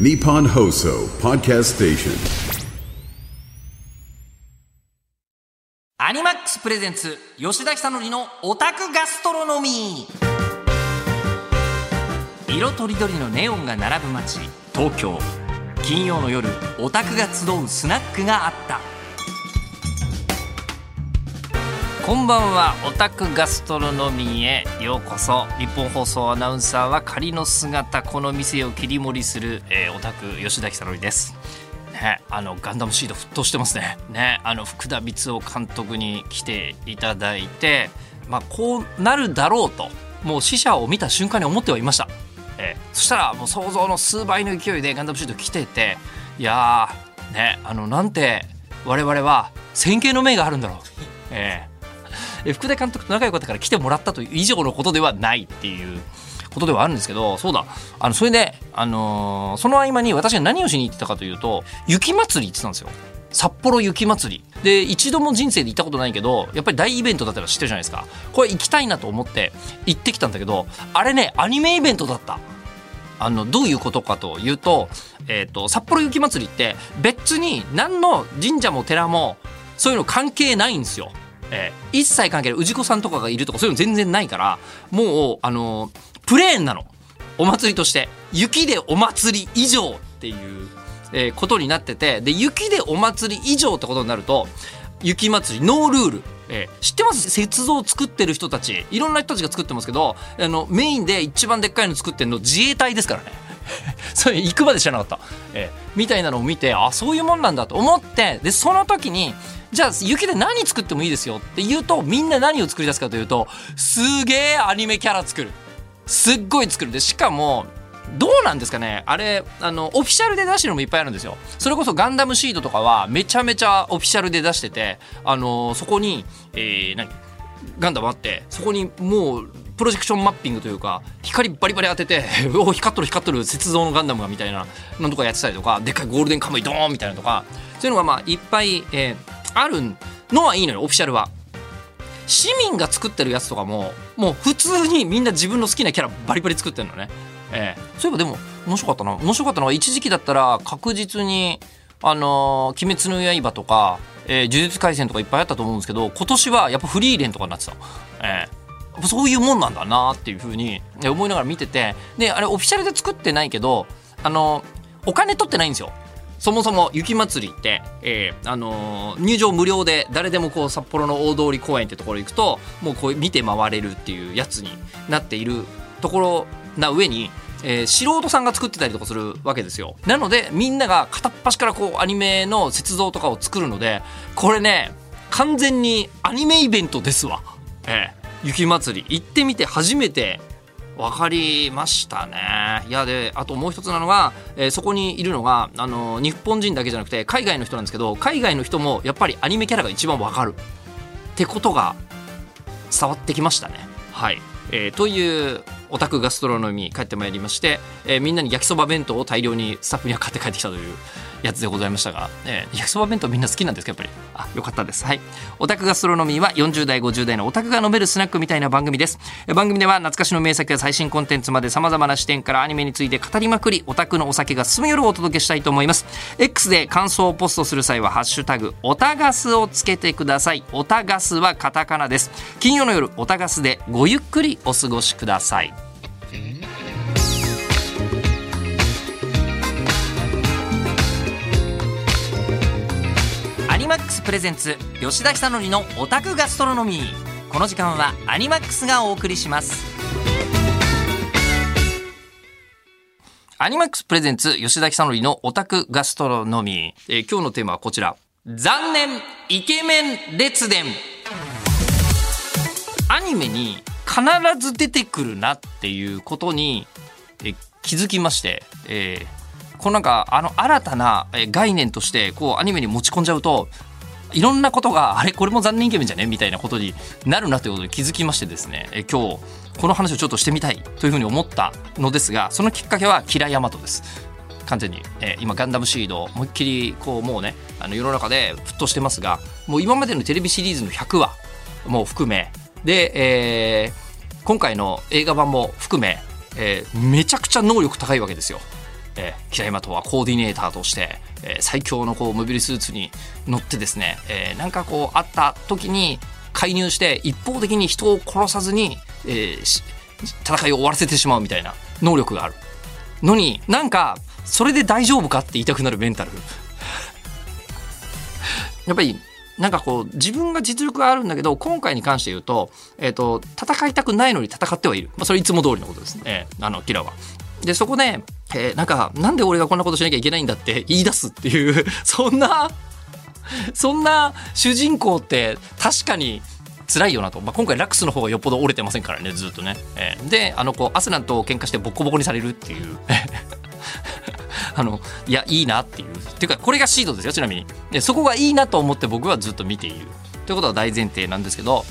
ニッポン放送ポッドキャストステーションアニマックスプレゼンツ吉田久典のオタクガストロノミー。色とりどりのネオンが並ぶ街東京。金曜の夜、オタクが集うスナックがあった。こんばんは、オタクガストロノミーへようこそ。日本放送アナウンサーは仮の姿、この店を切り盛りする、オタク吉田久典です、ね、ガンダムシード沸騰してます ね。福田光雄監督に来ていただいて、こうなるだろうともう試写を見た瞬間に思ってはいました、そしたらもう想像の数倍の勢いでガンダムシード来てて、いやー、ね、なんて我々は先見の明があるんだろう、福田監督と仲良かったから来てもらったという以上のことではないっていうことではあるんですけど、そうだ、それで、その合間に私が何をしに行ってたかというと、雪まつり行ってたんですよ。札幌雪まつりで一度も人生で行ったことないけど、やっぱり大イベントだったら知ってるじゃないですか。これ行きたいなと思って行ってきたんだけど、あれね、アニメイベントだった。どういうことかというと、札幌雪まつりって別に何の神社も寺もそういうの関係ないんですよ。一切関係ない、氏子さんとかがいるとかそういうの全然ないから、もうプレーンなの、お祭りとして。雪でお祭り以上っていう、ことになってて、で雪でお祭り以上ってことになると雪祭りノールール、知ってます？雪像を作ってる人たち、いろんな人たちが作ってますけど、メインで一番でっかいの作ってるの自衛隊ですからねそれ行くまで知らなかった、みたいなのを見て、あ、そういうもんなんだと思って、でその時にじゃあ雪で何作ってもいいですよって言うと、みんな何を作り出すかというと、すげえアニメキャラ作る、すっごい作る。でしかもどうなんですかね、あれオフィシャルで出してるのもいっぱいあるんですよ。それこそガンダムシードとかはめちゃめちゃオフィシャルで出してて、そこに、ガンダムあって、そこにもうプロジェクションマッピングというか光バリバリ当ててお、光っとる光っとる雪像のガンダムがみたいななんとかやってたりとか、でっかいゴールデンカムイドーンみたいなとか、そういうのがいっぱい、あるのはいいのよ。オフィシャルは市民が作ってるやつとかももう普通にみんな自分の好きなキャラバリバリ作ってるのね、そういえばでも面白かったのは、一時期だったら確実に鬼滅の刃とか、呪術廻戦とかいっぱいあったと思うんですけど、今年はやっぱフリーレンとかになってた、そういうもんなんだなっていう風に思いながら見てて、であれオフィシャルで作ってないけどお金取ってないんですよ。そもそも雪まつりって、入場無料で誰でもこう札幌の大通公園ってところ行くともうこう見て回れるっていうやつになっているところな上に、素人さんが作ってたりとかするわけですよ。なのでみんなが片っ端からこうアニメの雪像とかを作るので、これね完全にアニメイベントですわ、雪まつり行ってみて初めて分かりましたね。いやで、あともう一つなのが、そこにいるのが日本人だけじゃなくて海外の人なんですけど、海外の人もやっぱりアニメキャラが一番分かるってことが伝わってきましたね。はい、というオタクガストロノミー帰ってまいりまして、みんなに焼きそば弁当を大量にスタッフには買って帰ってきたというやつでございましたが、焼きそば弁当みんな好きなんですか？やっぱりあ、よかったです。はい、オタクガストロノミーは40代50代のオタクが飲めるスナックみたいな番組です。番組では懐かしの名作や最新コンテンツまで様々な視点からアニメについて語りまくり、オタクのお酒が進む夜をお届けしたいと思います。 X で感想をポストする際はハッシュタグオタガスをつけてください。オタガスはカタカナです。金曜の夜、オタガスでごゆっくりお過ごしください。アニマックスプレゼンツ吉田久典のオタクガストロノミー。この時間はアニマックスがお送りします。アニマックスプレゼンツ吉田久典のオタクガストロノミー、今日のテーマはこちら、残念イケメン列伝。アニメに必ず出てくるなっていうことに気づきまして、こうなんか新たな概念としてこうアニメに持ち込んじゃうと、いろんなことがあれこれも残念イケメンじゃねみたいなことになるなということに気づきましてですね、今日この話をちょっとしてみたいというふうに思ったのですが、そのきっかけはキラヤマトです。完全に、今ガンダムシード思いっきりこうもうね世の中で沸騰してますが、もう今までのテレビシリーズの100話も含めで、今回の映画版も含め、めちゃくちゃ能力高いわけですよ。平山とはコーディネーターとして、最強のこうモビルスーツに乗ってですね、なんかこうあった時に介入して一方的に人を殺さずに、戦いを終わらせてしまうみたいな能力があるのに、なんかそれで大丈夫かって言いたくなるメンタルやっぱりなんかこう自分が実力があるんだけど、今回に関して言うと、戦いたくないのに戦ってはいる、それいつも通りのことですね、キラは。でそこで、なんで俺がこんなことしなきゃいけないんだって言い出すっていうそんな主人公って確かに辛いよなと、今回ラックスの方がよっぽど折れてませんからね、ずっとね、でアスナンと喧嘩してボッコボコにされるっていういやいいなっていう、っていうかこれがシードですよ、ちなみに。でそこがいいなと思って僕はずっと見ているということが大前提なんですけど、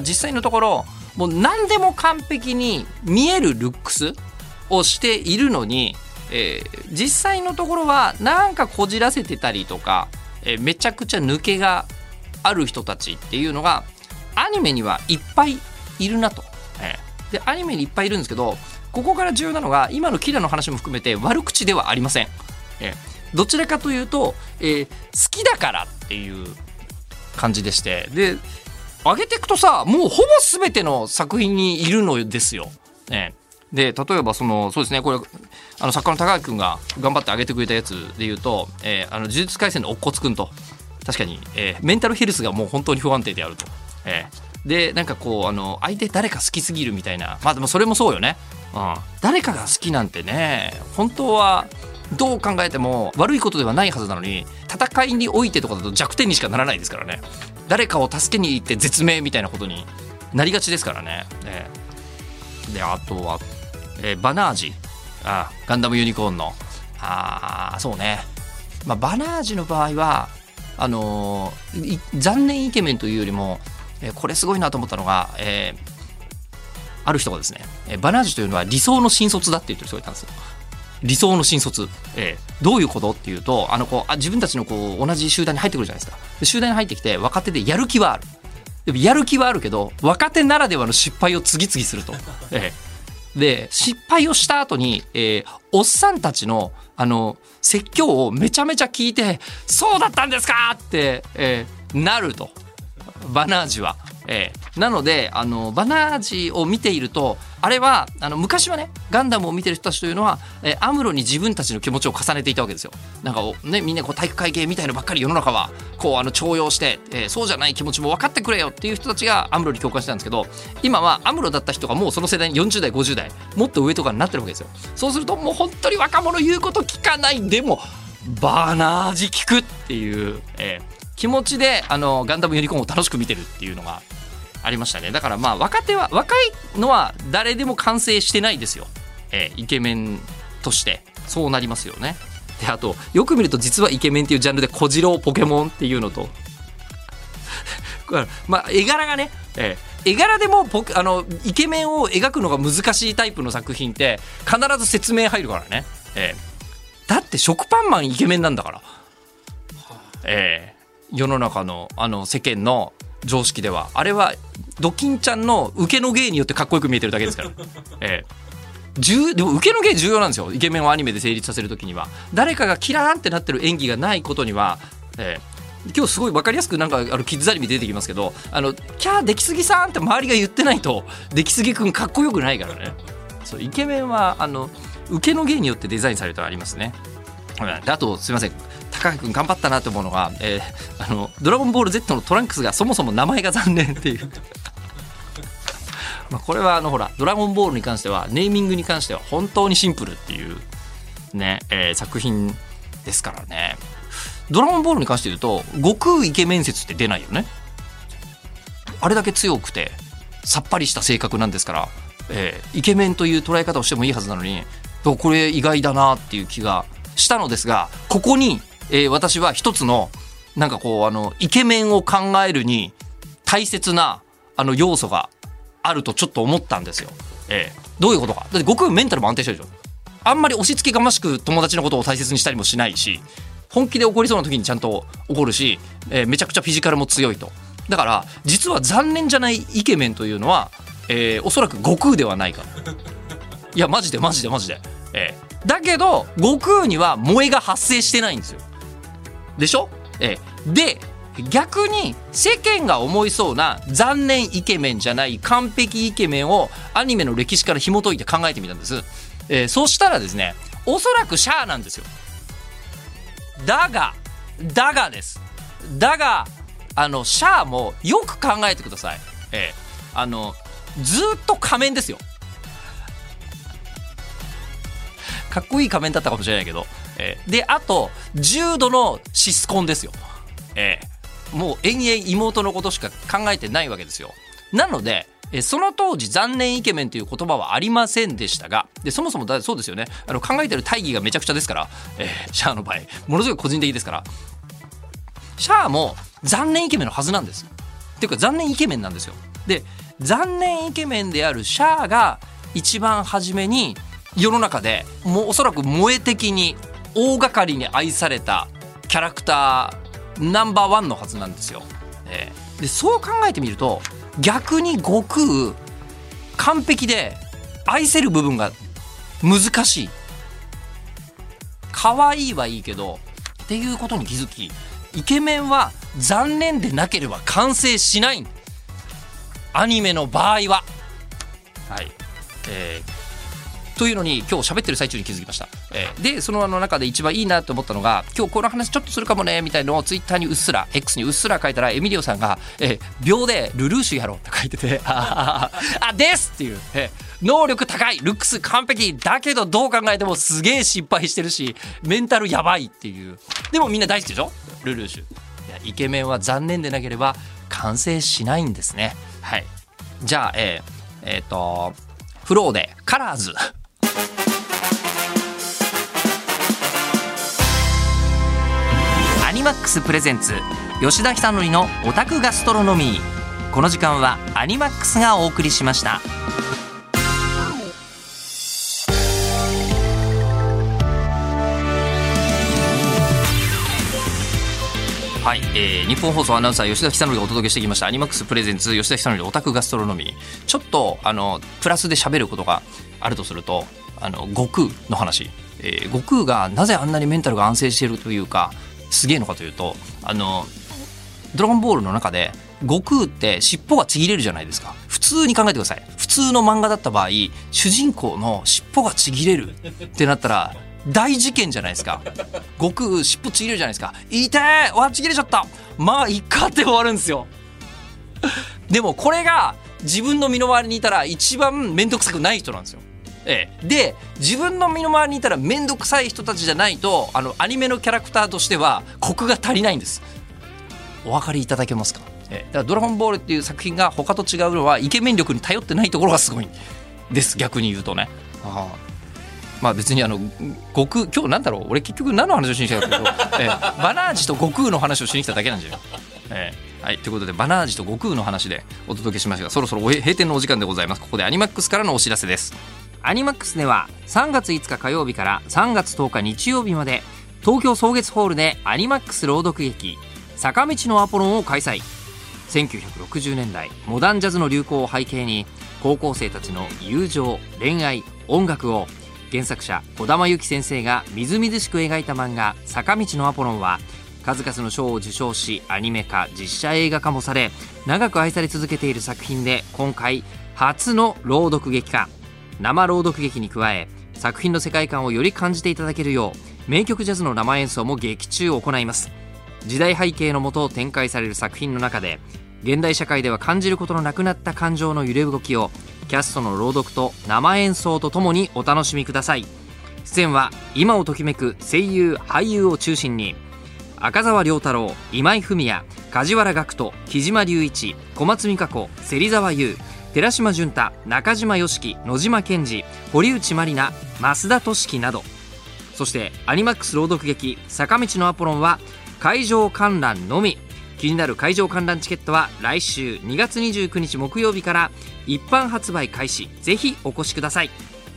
実際のところもう何でも完璧に見えるルックスをしているのに、実際のところはなんかこじらせてたりとか、めちゃくちゃ抜けがある人たちっていうのがアニメにはいっぱいいるなと、でアニメにいっぱいいるんですけど、ここから重要なのが今のキラの話も含めて悪口ではありません、どちらかというと、好きだからっていう感じでして、で上げていくとさ、もうほぼ全ての作品にいるのですよ、で例えばそうですね、これ作家の高橋くんが頑張って上げてくれたやつでいうと、呪術廻戦のおっこつくんと、確かに、メンタルヘルスがもう本当に不安定であると、でなんかこう相手誰か好きすぎるみたいな、でもそれもそうよね、誰かが好きなんてね、本当はどう考えても悪いことではないはずなのに、戦いにおいてとかだと弱点にしかならないですからね、誰かを助けに行って絶命みたいなことになりがちですからね、であとは、バナージ、ガンダムユニコーンのそうね、バナージの場合は残念イケメンというよりも、これすごいなと思ったのが、ある人がですね、バナージュというのは理想の新卒だって言ってる人がいたんですよ。理想の新卒、どういうことっていうと、自分たちのこう同じ集団に入ってくるじゃないですか。で集団に入ってきて若手でやる気はある。でもやる気はあるけど若手ならではの失敗を次々すると、で失敗をした後に、おっさんたちの説教をめちゃめちゃ聞いて、そうだったんですかって、なるとバナージュは。なのでバナージを見ていると、あれは昔はね、ガンダムを見てる人たちというのは、アムロに自分たちの気持ちを重ねていたわけですよ。なんかね、みんなこう体育会系みたいのばっかり世の中はこう重用して、そうじゃない気持ちも分かってくれよっていう人たちがアムロに共感してたんですけど、今はアムロだった人がもうその世代に40代50代もっと上とかになってるわけですよ。そうするともう本当に若者言うこと聞かない、でもバナージ聞くっていう、気持ちでガンダムユニコーンを楽しく見てるっていうのがありましたね。だから若手は、若いのは誰でも完成してないですよ、イケメンとしてそうなりますよね。であとよく見ると実はイケメンっていうジャンルで小次郎ポケモンっていうのと絵柄がね、絵柄でもイケメンを描くのが難しいタイプの作品って必ず説明入るからね、だって食パンマンイケメンなんだから、世の中の世間の常識ではあれはドキンちゃんの受けの芸によってかっこよく見えてるだけですから、でも受けの芸重要なんですよ。イケメンをアニメで成立させるときには誰かがキラーンってなってる演技がないことには、今日すごい分かりやすくなんかキッズアニメ出てきますけど、キャーできすぎさんって周りが言ってないとできすぎくんかっこよくないからね。そうイケメンは受けの芸によってデザインされたのありますね。あとすいません、高橋くん頑張ったなと思うのが、ドラゴンボール Z のトランクスがそもそも名前が残念っていうこれはほらドラゴンボールに関してはネーミングに関しては本当にシンプルっていうね、作品ですからね。ドラゴンボールに関して言うと悟空イケメン説って出ないよね。あれだけ強くてさっぱりした性格なんですから、イケメンという捉え方をしてもいいはずなのに、これ意外だなっていう気がしたのですが、ここに私は一つのなんかこうイケメンを考えるに大切な要素があるとちょっと思ったんですよ、どういうことか。だって悟空メンタルも安定してるでしょ。あんまり押し付けがましく友達のことを大切にしたりもしないし、本気で怒りそうな時にちゃんと怒るし、めちゃくちゃフィジカルも強いと。だから実は残念じゃないイケメンというのは、おそらく悟空ではないか。いやマジでだけど悟空には萌えが発生してないんですよ。でしょ？で逆に世間が思いそうな残念イケメンじゃない完璧イケメンをアニメの歴史から紐解いて考えてみたんです。そしたらですね、おそらくシャアなんですよ。だがです。だがシャアもよく考えてください。ずっと仮面ですよ。かっこいい仮面だったかもしれないけど、であと重度のシスコンですよ。もう延々妹のことしか考えてないわけですよ。なのでその当時残念イケメンという言葉はありませんでしたが、でそもそもだそうですよね。考えてる大義がめちゃくちゃですから、シャアの場合ものすごい個人的ですから、シャアも残念イケメンのはずなんですっていうか残念イケメンなんですよ。で残念イケメンであるシャアが一番初めに世の中でもうおそらく萌え的に大掛かりに愛されたキャラクターナンバーワンのはずなんですよ。でそう考えてみると逆に悟空完璧で愛せる部分が難しい、可愛いはいいけどっていうことに気づき、イケメンは残念でなければ完成しない、アニメの場合は、はいというのに今日喋ってる最中に気づきました。でその中で一番いいなと思ったのが、今日この話ちょっとするかもねみたいのをツイッターにうっすら X にうっすら書いたらエミリオさんが秒でルルーシュやろうって書いててあですっていう、能力高いルックス完璧だけどどう考えてもすげえ失敗してるしメンタルやばいっていう、でもみんな大好きでしょルルーシュ。いやイケメンは残念でなければ完成しないんですね。はい、じゃあフローでカラーズアニマックスプレゼンツ吉田久典のオタクガストロノミー、この時間はアニマックスがお送りしました。はい、日本放送アナウンサー吉田久典がお届けしてきましたアニマックスプレゼンツ吉田久典のオタクガストロノミー。ちょっとプラスで喋ることがあるとすると悟空の話、悟空がなぜあんなにメンタルが安静しているというかすげえのかというと、ドラゴンボールの中で悟空って尻尾がちぎれるじゃないですか。普通に考えてください。普通の漫画だった場合主人公の尻尾がちぎれるってなったら大事件じゃないですか。悟空尻尾ちぎれるじゃないですか。痛えわちぎれちゃった、まあいっかって終わるんですよ。でもこれが自分の身の回りにいたら一番面倒くさくない人なんですよ。で自分の身の回りにいたら面倒くさい人たちじゃないとアニメのキャラクターとしてはコクが足りないんです。お分かりいただけますか？だからドラゴンボールっていう作品が他と違うのはイケメン力に頼ってないところがすごいんです、逆に言うとね。まあ別に悟空今日なんだろう、俺結局何の話をしに来たかというとバナージと悟空の話をしに来ただけなんじゃない。はい、ということでバナージと悟空の話でお届けしましたが、そろそろ閉店のお時間でございます。ここでアニマックスからのお知らせです。アニマックスでは3月5日火曜日から3月10日日曜日まで東京草月ホールでアニマックス朗読劇坂道のアポロンを開催。1960年代モダンジャズの流行を背景に高校生たちの友情、恋愛、音楽を原作者児玉由紀先生がみずみずしく描いた漫画坂道のアポロンは数々の賞を受賞し、アニメ化実写映画化もされ長く愛され続けている作品で、今回初の朗読劇化、生朗読劇に加え作品の世界観をより感じていただけるよう名曲ジャズの生演奏も劇中行います。時代背景のもと展開される作品の中で現代社会では感じることのなくなった感情の揺れ動きをキャストの朗読と生演奏とともにお楽しみください。出演は今をときめく声優俳優を中心に赤澤亮太郎、今井文也、梶原岳人、木島隆一、小松美香子、芹沢優、寺島純太、中島よしき、野島健二、堀内まりな、増田俊樹など。そしてアニマックス朗読劇坂道のアポロンは会場観覧のみ。気になる会場観覧チケットは来週2月29日木曜日から一般発売開始。ぜひお越しください。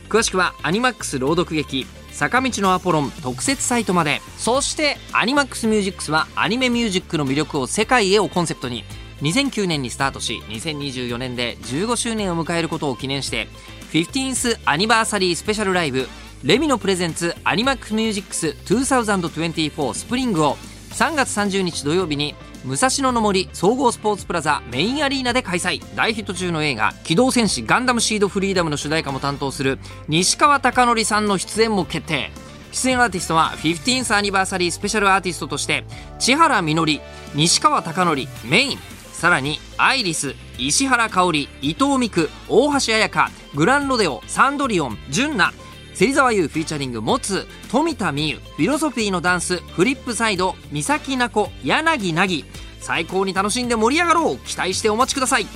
詳しくはアニマックス朗読劇坂道のアポロン特設サイトまで。そしてアニマックスミュージックスはアニメミュージックの魅力を世界へをコンセプトに2009年にスタートし2024年で15周年を迎えることを記念して 15th アニバーサリースペシャルライブレミのプレゼンツアニマックスミュージックス2024スプリングを3月30日土曜日に武蔵野の森総合スポーツプラザメインアリーナで開催。大ヒット中の映画機動戦士ガンダムシードフリーダムの主題歌も担当する西川貴教さんの出演も決定。出演アーティストは 15th アニバーサリースペシャルアーティストとして千原みのり、西川貴教、メイン、さらにアイリス、石原香織、伊藤美久、大橋彩香、グランロデオ、サンドリオン、純奈、芹沢優フィーチャリングモツ、富田美優、フィロソフィーのダンス、フリップサイド、三崎奈子、柳凪。最高に楽しんで盛り上がろう。期待してお待ちください。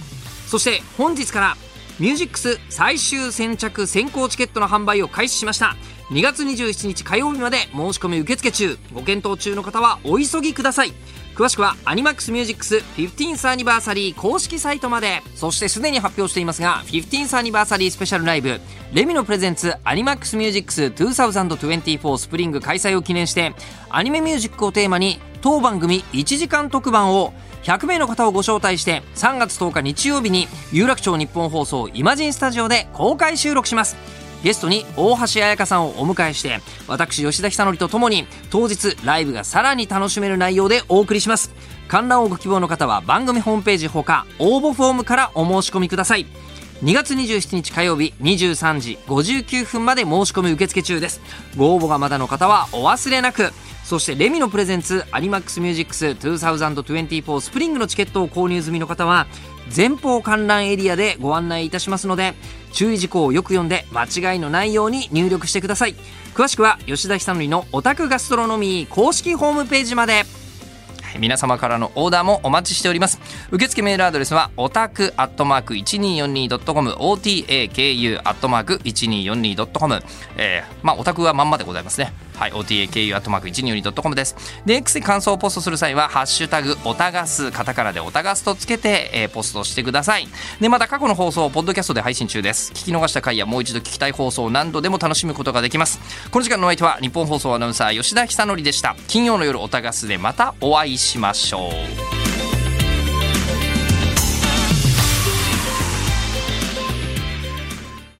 そして本日からミュージックス最終先着先行チケットの販売を開始しました。2月27日火曜日まで申し込み受付中。ご検討中の方はお急ぎください。詳しくはアニマックスミュージックス 15th アニバーサリー公式サイトまで。そしてすでに発表していますが 15th アニバーサリースペシャルライブレミのプレゼンツアニマックスミュージックス2024スプリング開催を記念して、アニメミュージックをテーマに当番組1時間特番を100名の方をご招待して、3月10日日曜日に有楽町日本放送イマジンスタジオで公開収録します。ゲストに大橋彩香さんをお迎えして、私吉田久典とともに当日ライブがさらに楽しめる内容でお送りします。観覧をご希望の方は番組ホームページほか応募フォームからお申し込みください。2月27日火曜日23時59分まで申し込み受付中です。ご応募がまだの方はお忘れなく。そしてレミのプレゼンツアニマックスミュージックス2024スプリングのチケットを購入済みの方は前方観覧エリアでご案内いたしますので、注意事項をよく読んで間違いのないように入力してください。詳しくは吉田久典のオタクガストロノミー公式ホームページまで。皆様からのオーダーもお待ちしております。受付メールアドレスはオタクアットマーク 1242.com、 otaku アットマーク 1242.com、オタクはまんまでございますね。はい、otaku アットマーク 1242.com です。で、X で感想をポストする際はハッシュタグオタガス、カタカナでオタガスとつけて、ポストしてください。で、また過去の放送をポッドキャストで配信中です。聞き逃した回やもう一度聞きたい放送を何度でも楽しむことができます。この時間のお相手は日本放送アナウンサー吉田久典でした。金曜の夜オタガスでまたお会いしましょう。